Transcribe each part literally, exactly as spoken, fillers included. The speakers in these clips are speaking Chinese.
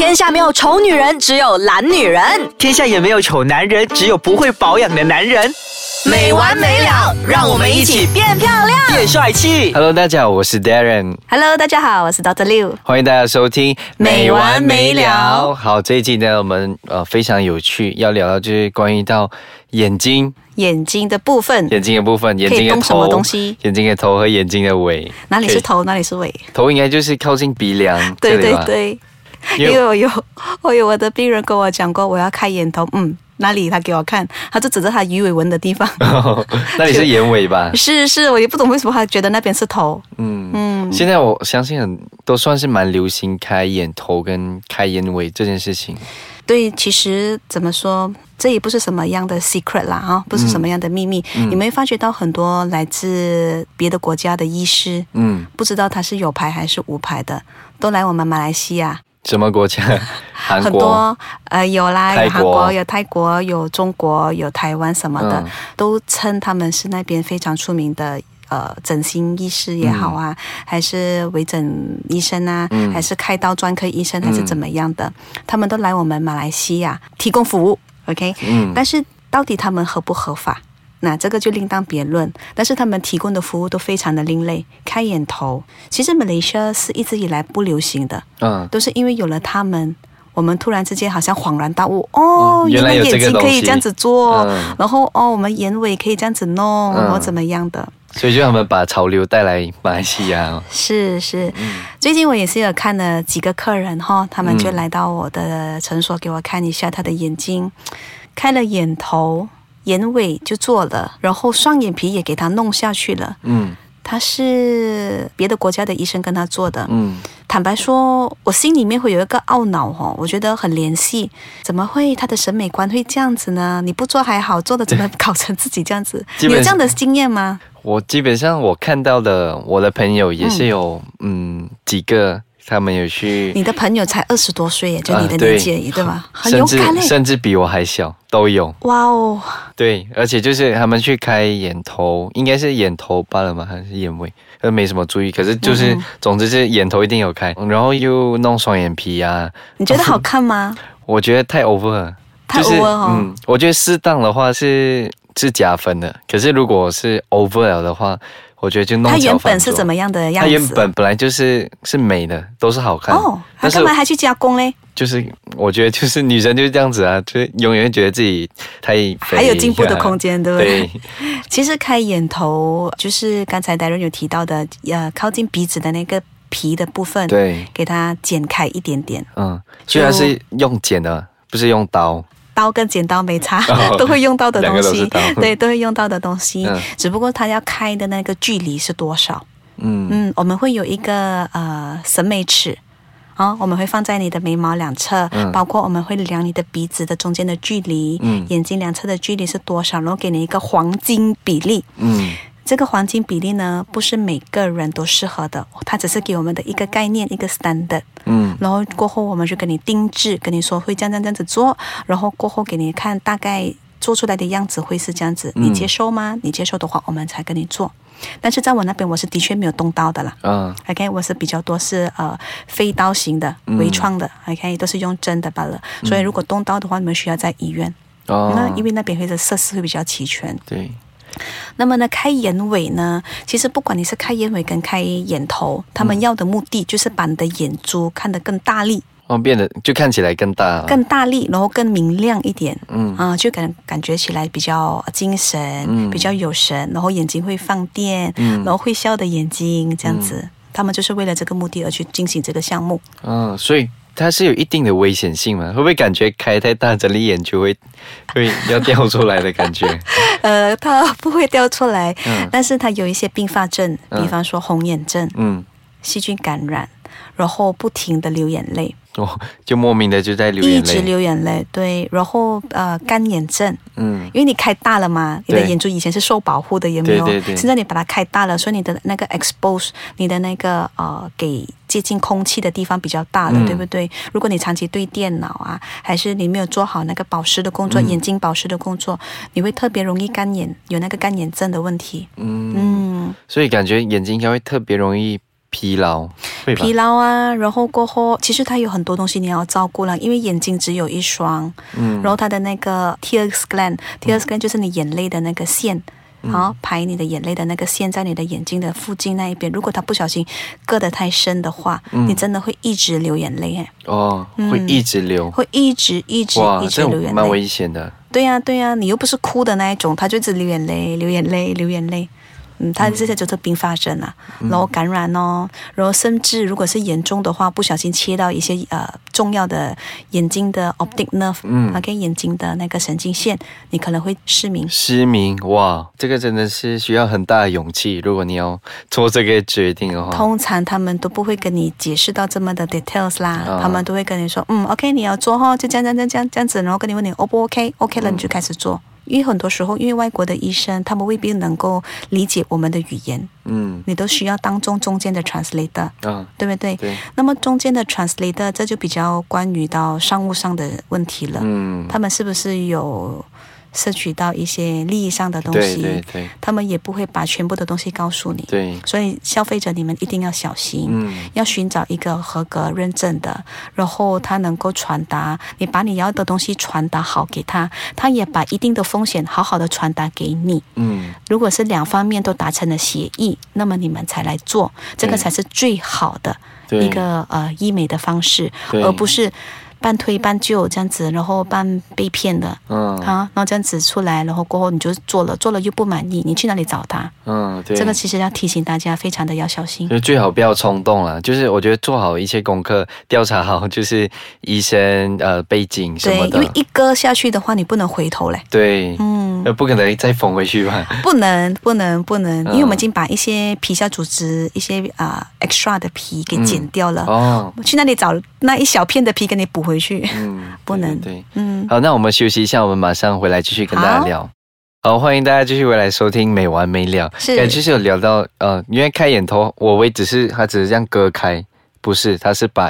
天下没有丑女人，只有懒女人；天下也没有丑男人，只有不会保养的男人。没完没了，让我们一起变漂亮变帅气。 Hello 大家好，我是 Darren。 Hello 大家好，我是 Doctor Liu。 欢迎大家收听没完没了。好，这一集呢我们、呃、非常有趣，要聊到就是关于到眼睛眼睛的部分，眼睛的部分，眼睛的头，可以动什么东西？眼睛的头和眼睛的尾，哪里是头，哪里是尾？头应该就是靠近鼻梁。对对对，因为我有我有我的病人跟我讲过，我要开眼头，嗯，哪里？他给我看，他就指着他鱼尾纹的地方。哦，那里是眼尾吧？是是，我也不懂为什么他觉得那边是头。嗯嗯，现在我相信很都算是蛮流行开眼头跟开眼尾这件事情。对，其实怎么说，这也不是什么样的 secret 啦，哈，不是什么样的秘密。嗯、你们会发觉到很多来自别的国家的医师，嗯，不知道他是有牌还是无牌的，都来我们马来西亚。什么国家？韩国很多，呃，有啦，有韩国，有泰国，有中国，有台湾什么的，嗯、都称他们是那边非常出名的。呃，整形医师也好啊，嗯、还是微整医生啊，嗯、还是开刀专科医生，还是怎么样的，嗯、他们都来我们马来西亚提供服务 ，OK？、嗯、但是到底他们合不合法？那这个就另当别论，但是他们提供的服务都非常的另类。开眼头，其实马来西亚是一直以来不流行的，嗯，都是因为有了他们。我们突然之间好像恍然大悟，哦，原来眼睛可以这样子做，嗯、然后哦，我们眼尾可以这样子弄，嗯、然后怎么样的？所以就他们把潮流带来马来西亚，哦。是是，嗯、最近我也是有看了几个客人哈，他们就来到我的诊所给我看一下他的眼睛，开了眼头、眼尾就做了，然后双眼皮也给他弄下去了。嗯。他是别的国家的医生跟他做的，嗯，坦白说我心里面会有一个懊恼，哦，我觉得很怜惜，怎么会他的审美观会这样子呢？你不做还好，做的怎么搞成自己这样子？你有这样的经验吗？我基本上我看到的，我的朋友也是有 嗯, 嗯几个他们有去，你的朋友才二十多岁耶，就你的年纪而已，呃、对, 对吧？很勇敢嘞，甚至比我还小都有。哇哦！对，而且就是他们去开眼头，应该是眼头罢了嘛，还是眼尾？呃，没什么注意，可是就是，嗯、总之是眼头一定有开，然后又弄双眼皮啊。你觉得好看吗？我觉得太 over 了，太 over 哦。就是，嗯，我觉得适当的话是是加分的，可是如果是 over 了的话。我觉得就弄巧反拙。它原本是怎么样的样子？它原本本来就是是美的，都是好看。哦，它干嘛还去加工嘞？就是我觉得就是女生就是这样子啊，就永远觉得自己太肥，啊，还有进步的空间，对不对？对。其实开眼头就是刚才 Darren 有提到的，呃，靠近鼻子的那个皮的部分，对，给它剪开一点点。嗯，虽然是用剪的，不是用刀。刀跟剪刀没差，都会用到的东西，哦，对，都会用到的东西，嗯、只不过它要开的那个距离是多少。 嗯, 嗯我们会有一个呃审美尺，哦，我们会放在你的眉毛两侧，嗯、包括我们会量你的鼻子的中间的距离，嗯、眼睛两侧的距离是多少，然后给你一个黄金比例。嗯，这个黄金比例呢，不是每个人都适合的，它只是给我们的一个概念，一个 standard。嗯，然后过后我们就给你定制，跟你说会这样这样这样子做，然后过后给你看大概做出来的样子会是这样子，你接受吗？你接受的话，我们才跟你做。但是在我那边，我是的确没有动刀的啦。嗯 ，OK， 我是比较多是呃非刀型的、微创的 ，OK， 都是用针的罢了。所以如果动刀的话，你们需要在医院，哦，那因为那边会的设施会比较齐全。对。那么呢，开眼尾呢，其实不管你是开眼尾跟开眼头，他们要的目的就是把你的眼珠看得更大力，哦，变得就看起来更大，啊，更大力，然后更明亮一点，嗯啊，就感感觉起来比较精神，嗯，比较有神，然后眼睛会放电，嗯，然后会笑的眼睛这样子，嗯，他们就是为了这个目的而去进行这个项目。嗯，所以它是有一定的危险性吗？会不会感觉开太大整理眼就会会要掉出来的感觉？呃，它不会掉出来，嗯，但是它有一些并发症，比方说红眼症，嗯，细菌感染，然后不停的流眼泪，哦，就莫名的就在流眼泪，一直流眼泪，对，然后呃干眼症，嗯，因为你开大了嘛，你的眼珠以前是受保护的，有没有？对对对，现在你把它开大了，所以你的那个 expose， 你的那个呃给。接近空气的地方比较大了，嗯，对不对？如果你长期对电脑啊，还是你没有做好那个保湿的工作，嗯、眼睛保湿的工作，你会特别容易干眼，有那个干眼症的问题。嗯，嗯，所以感觉眼睛应该会特别容易疲劳，对吧？疲劳啊，然后过后其实他有很多东西你要照顾了，因为眼睛只有一双，嗯，然后他的那个 tear gland tear gland 就是你眼泪的那个线，好，排你的眼泪的那个线在你的眼睛的附近那一边，如果它不小心割得太深的话、嗯、你真的会一直流眼泪哦、嗯、会一直流会一直一直一直流眼泪，这蛮危险的。对呀、啊、对呀、啊、你又不是哭的那一种，它就一直流眼泪流眼泪流眼泪，嗯，它这些就是并发症啊、嗯、然后感染哦，然后甚至如果是严重的话，不小心切到一些呃重要的眼睛的 optic nerve， 嗯，它跟眼睛的那个神经线，你可能会失明。失明，哇，这个真的是需要很大的勇气，如果你要做这个决定的话。通常他们都不会跟你解释到这么的 details 啦，啊、他们都会跟你说，嗯 ，OK， 你要做哈，就这样这样这样这样子，然后跟你问你 O 不 OK，OK、OK? OK 了、嗯、你就开始做。因为很多时候，因为外国的医生他们未必能够理解我们的语言，嗯，你都需要当中中间的 translator， 啊，对不对？对。那么中间的 translator， 这就比较关于到商务上的问题了，嗯，他们是不是有摄取到一些利益上的东西？对对对，他们也不会把全部的东西告诉你，对，所以消费者你们一定要小心、嗯、要寻找一个合格认证的，然后他能够传达你把你要的东西传达好给他，他也把一定的风险好好的传达给你，嗯，如果是两方面都达成了协议，那么你们才来做，这个才是最好的一个呃医美的方式，而不是半推半就这样子，然后半被骗的，嗯，啊，然后这样子出来，然后过后你就做了，做了又不满意，你去哪里找他？嗯，对，这个其实要提醒大家，非常的要小心，就最好不要冲动了。就是我觉得做好一切功课，调查好就是医生呃背景什么的，对，因为一割下去的话，你不能回头嘞。对，嗯，不可能再缝回去吧？不能，不能，不能，因为我们已经把一些皮下组织、一些啊、呃、extra 的皮给剪掉了。嗯、哦，去那里找那一小片的皮给你补回去。回去，嗯，不能，对，对，嗯，好，那我们休息一下，我们马上回来继续跟大家聊。好，欢迎大家继续回来收听没完没了。是，感觉是有聊到呃，因为开眼头，我为只是它只是这样割开，不是，它是把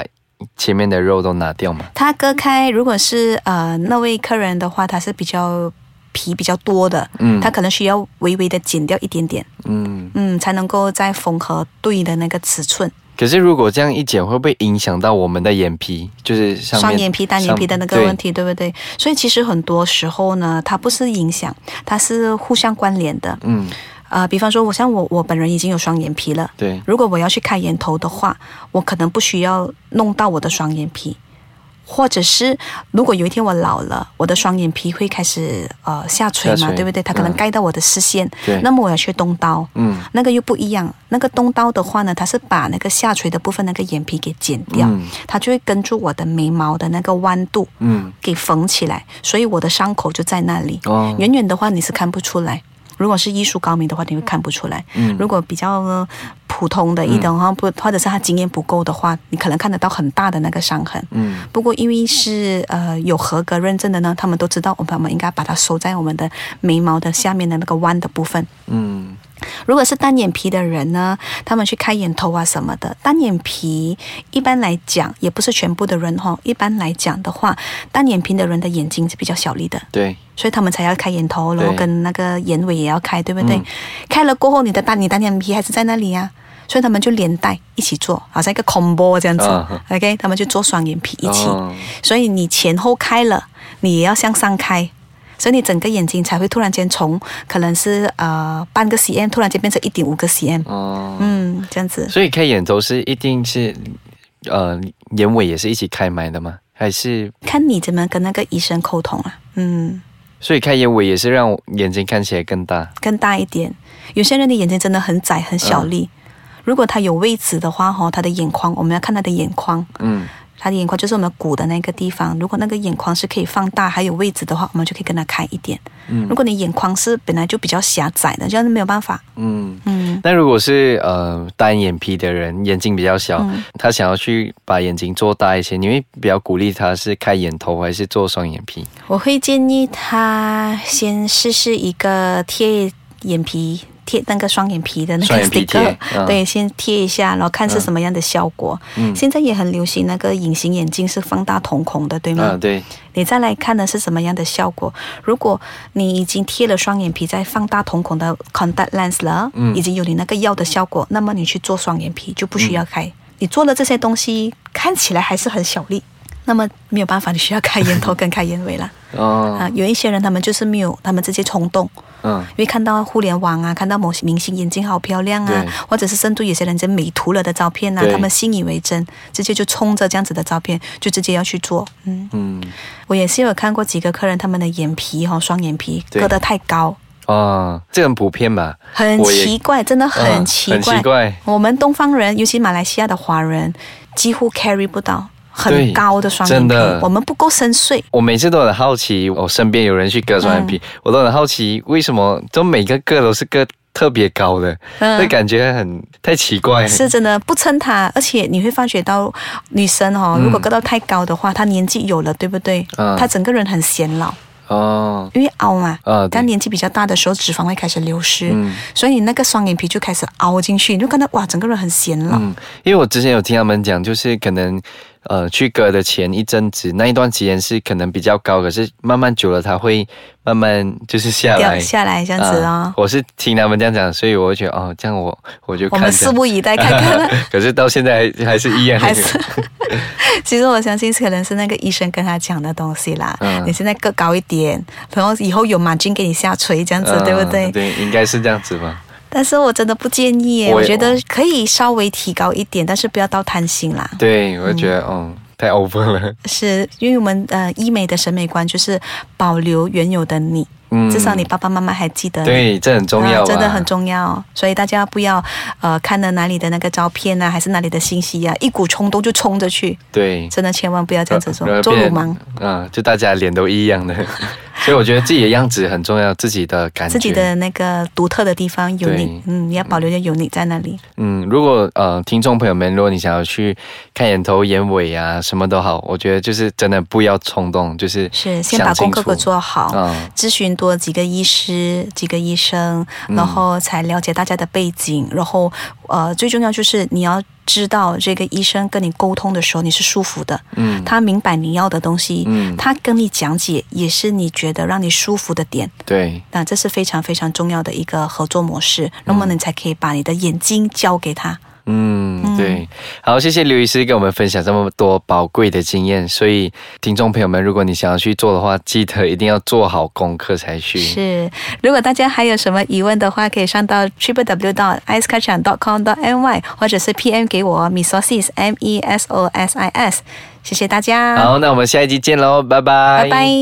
前面的肉都拿掉嘛。它割开，如果是呃那位客人的话，他是比较皮比较多的，嗯，他可能需要微微的剪掉一点点，嗯嗯，才能够再缝合对的那个尺寸。可是如果这样一剪，会不会影响到我们的眼皮？就是上面双眼皮、单眼皮的那个问题， 对, 对不对？所以其实很多时候呢，它不是影响，它是互相关联的。嗯，啊、呃，比方说，我像我我本人已经有双眼皮了，对，如果我要去开眼头的话，我可能不需要弄到我的双眼皮。或者是如果有一天我老了，我的双眼皮会开始呃下垂嘛，下垂，对不对？它可能盖到我的视线，嗯、那么我要去动刀，嗯，那个又不一样。那个动刀的话呢，它是把那个下垂的部分那个眼皮给剪掉，嗯、它就会跟住我的眉毛的那个弯度，嗯，给缝起来，所以我的伤口就在那里。哦，远远的话你是看不出来。如果是艺术高明的话，你会看不出来。嗯、如果比较普通的一等哈，不、嗯、或者是他经验不够的话，你可能看得到很大的那个伤痕。嗯，不过因为是呃有合格认证的呢，他们都知道我们应该把它收在我们的眉毛的下面的那个弯的部分。嗯，如果是单眼皮的人呢，他们去开眼头啊什么的，单眼皮一般来讲也不是全部的人哈、哦，一般来讲的话，单眼皮的人的眼睛是比较小粒的。对。所以他们才要开眼头，然后跟那个眼尾也要开，对不对？嗯、开了过后，你的单你单眼皮还是在那里呀、啊，所以他们就连带一起做，好像一个 combo 这样子、啊、，OK？ 他们就做双眼皮一起，哦、所以你前后开了，你也要向上开。所以你整个眼睛才会突然间从可能是呃半个 cm 突然间变成 一点五个 cm， 哦，嗯，这样子。所以开眼头是一定是呃眼尾也是一起开埋的吗？还是看你怎么跟那个医生沟通啊？嗯。所以开眼尾也是让眼睛看起来更大，更大一点。有些人的眼睛真的很窄很小粒、嗯，如果他有位置的话，哈，他的眼眶我们要看他的眼眶，嗯。他的眼眶就是我们鼓的那个地方，如果那个眼眶是可以放大还有位置的话，我们就可以跟它开一点。嗯，如果你眼眶是本来就比较狭窄的，这样就没有办法。嗯嗯。那如果是呃单眼皮的人，眼睛比较小、嗯，他想要去把眼睛做大一些，你会比较鼓励他是开眼头还是做双眼皮？我会建议他先试试一个贴眼皮贴那个双眼皮的那个 sticker，、嗯、对，先贴一下，然后看是什么样的效果。嗯、现在也很流行那个隐形眼镜是放大瞳孔的，对吗？啊，对。你再来看的是什么样的效果。如果你已经贴了双眼皮，再放大瞳孔的 contact lens 了，嗯、已经有你那个要的效果，那么你去做双眼皮就不需要开。嗯、你做了这些东西，看起来还是很小力。那么没有办法，你需要开眼头跟开眼尾了。哦、啊，有一些人他们就是没有，他们直接冲动。嗯，因为看到互联网啊，看到某些明星眼睛好漂亮啊，或者是甚至有些人在美图了的照片啊，他们信以为真，直接就冲着这样子的照片就直接要去做。嗯嗯，我也是有看过几个客人，他们的眼皮哈、哦，双眼皮割得太高。哦，这很普遍吧？很奇怪，真的很奇怪、嗯。很奇怪。我们东方人，尤其马来西亚的华人，几乎 carry 不到。很高的双眼皮，我们不够深邃。我每次都很好奇，我身边有人去割双眼皮、嗯，我都很好奇为什么都每个割都是割特别高的，那、嗯、感觉很太奇怪。是真的不称它，而且你会发觉到女生哦，如果割到太高的话，嗯、她年纪有了，对不对？嗯、她整个人很显老。哦，因为凹嘛，啊，当年纪比较大的时候，脂肪会开始流失，嗯、所以你那个双眼皮就开始凹进去，你就看到哇，整个人很显老。嗯，因为我之前有听他们讲，就是可能，呃，去割的前一阵子那一段时间是可能比较高，可是慢慢久了它会慢慢就是下来，掉下来这样子哦、呃。我是听他们这样讲，所以我就觉得哦，这样我我就看我们拭目以待看看。可是到现在还是一样，还是。其实我相信可能是那个医生跟他讲的东西啦。嗯、你现在割高一点，然后以后有马军给你下垂这样子、嗯，对不对？对，应该是这样子吧。但是我真的不建议， 我, 我觉得可以稍微提高一点，但是不要到贪心啦。对，我觉得嗯。嗯太 over 了，是因为我们呃医美的审美观就是保留原有的你，嗯、至少你爸爸妈妈还记得你，对，这很重要、啊，真的很重要。所以大家不要呃看了哪里的那个照片啊，还是哪里的信息啊，一股冲动就冲着去，对，真的千万不要这样子做，呃、做鲁莽啊，就大家脸都一样的，所以我觉得自己的样子很重要，自己的感觉，自己的那个独特的地方有你，嗯，你要保留着有你在那里。嗯，如果呃听众朋友们，如果你想要去看眼头、眼尾啊。什么都好，我觉得就是真的不要冲动，就是是先把功课做好、嗯，咨询多几个医师、几个医生，然后才了解大家的背景，然后呃，最重要就是你要知道这个医生跟你沟通的时候你是舒服的，嗯，他明白你要的东西，嗯，他跟你讲解也是你觉得让你舒服的点，对，那这是非常非常重要的一个合作模式，那么你才可以把你的眼睛交给他。嗯，对，好，谢谢刘医师跟我们分享这么多宝贵的经验，所以听众朋友们，如果你想要去做的话，记得一定要做好功课才去。是，如果大家还有什么疑问的话，可以上到 double u double u double u dot eye sketch dot com dot my 或者是 P M 给我 mesosis M E S O S I S， 谢谢大家。好，那我们下一集见喽，拜拜，拜拜。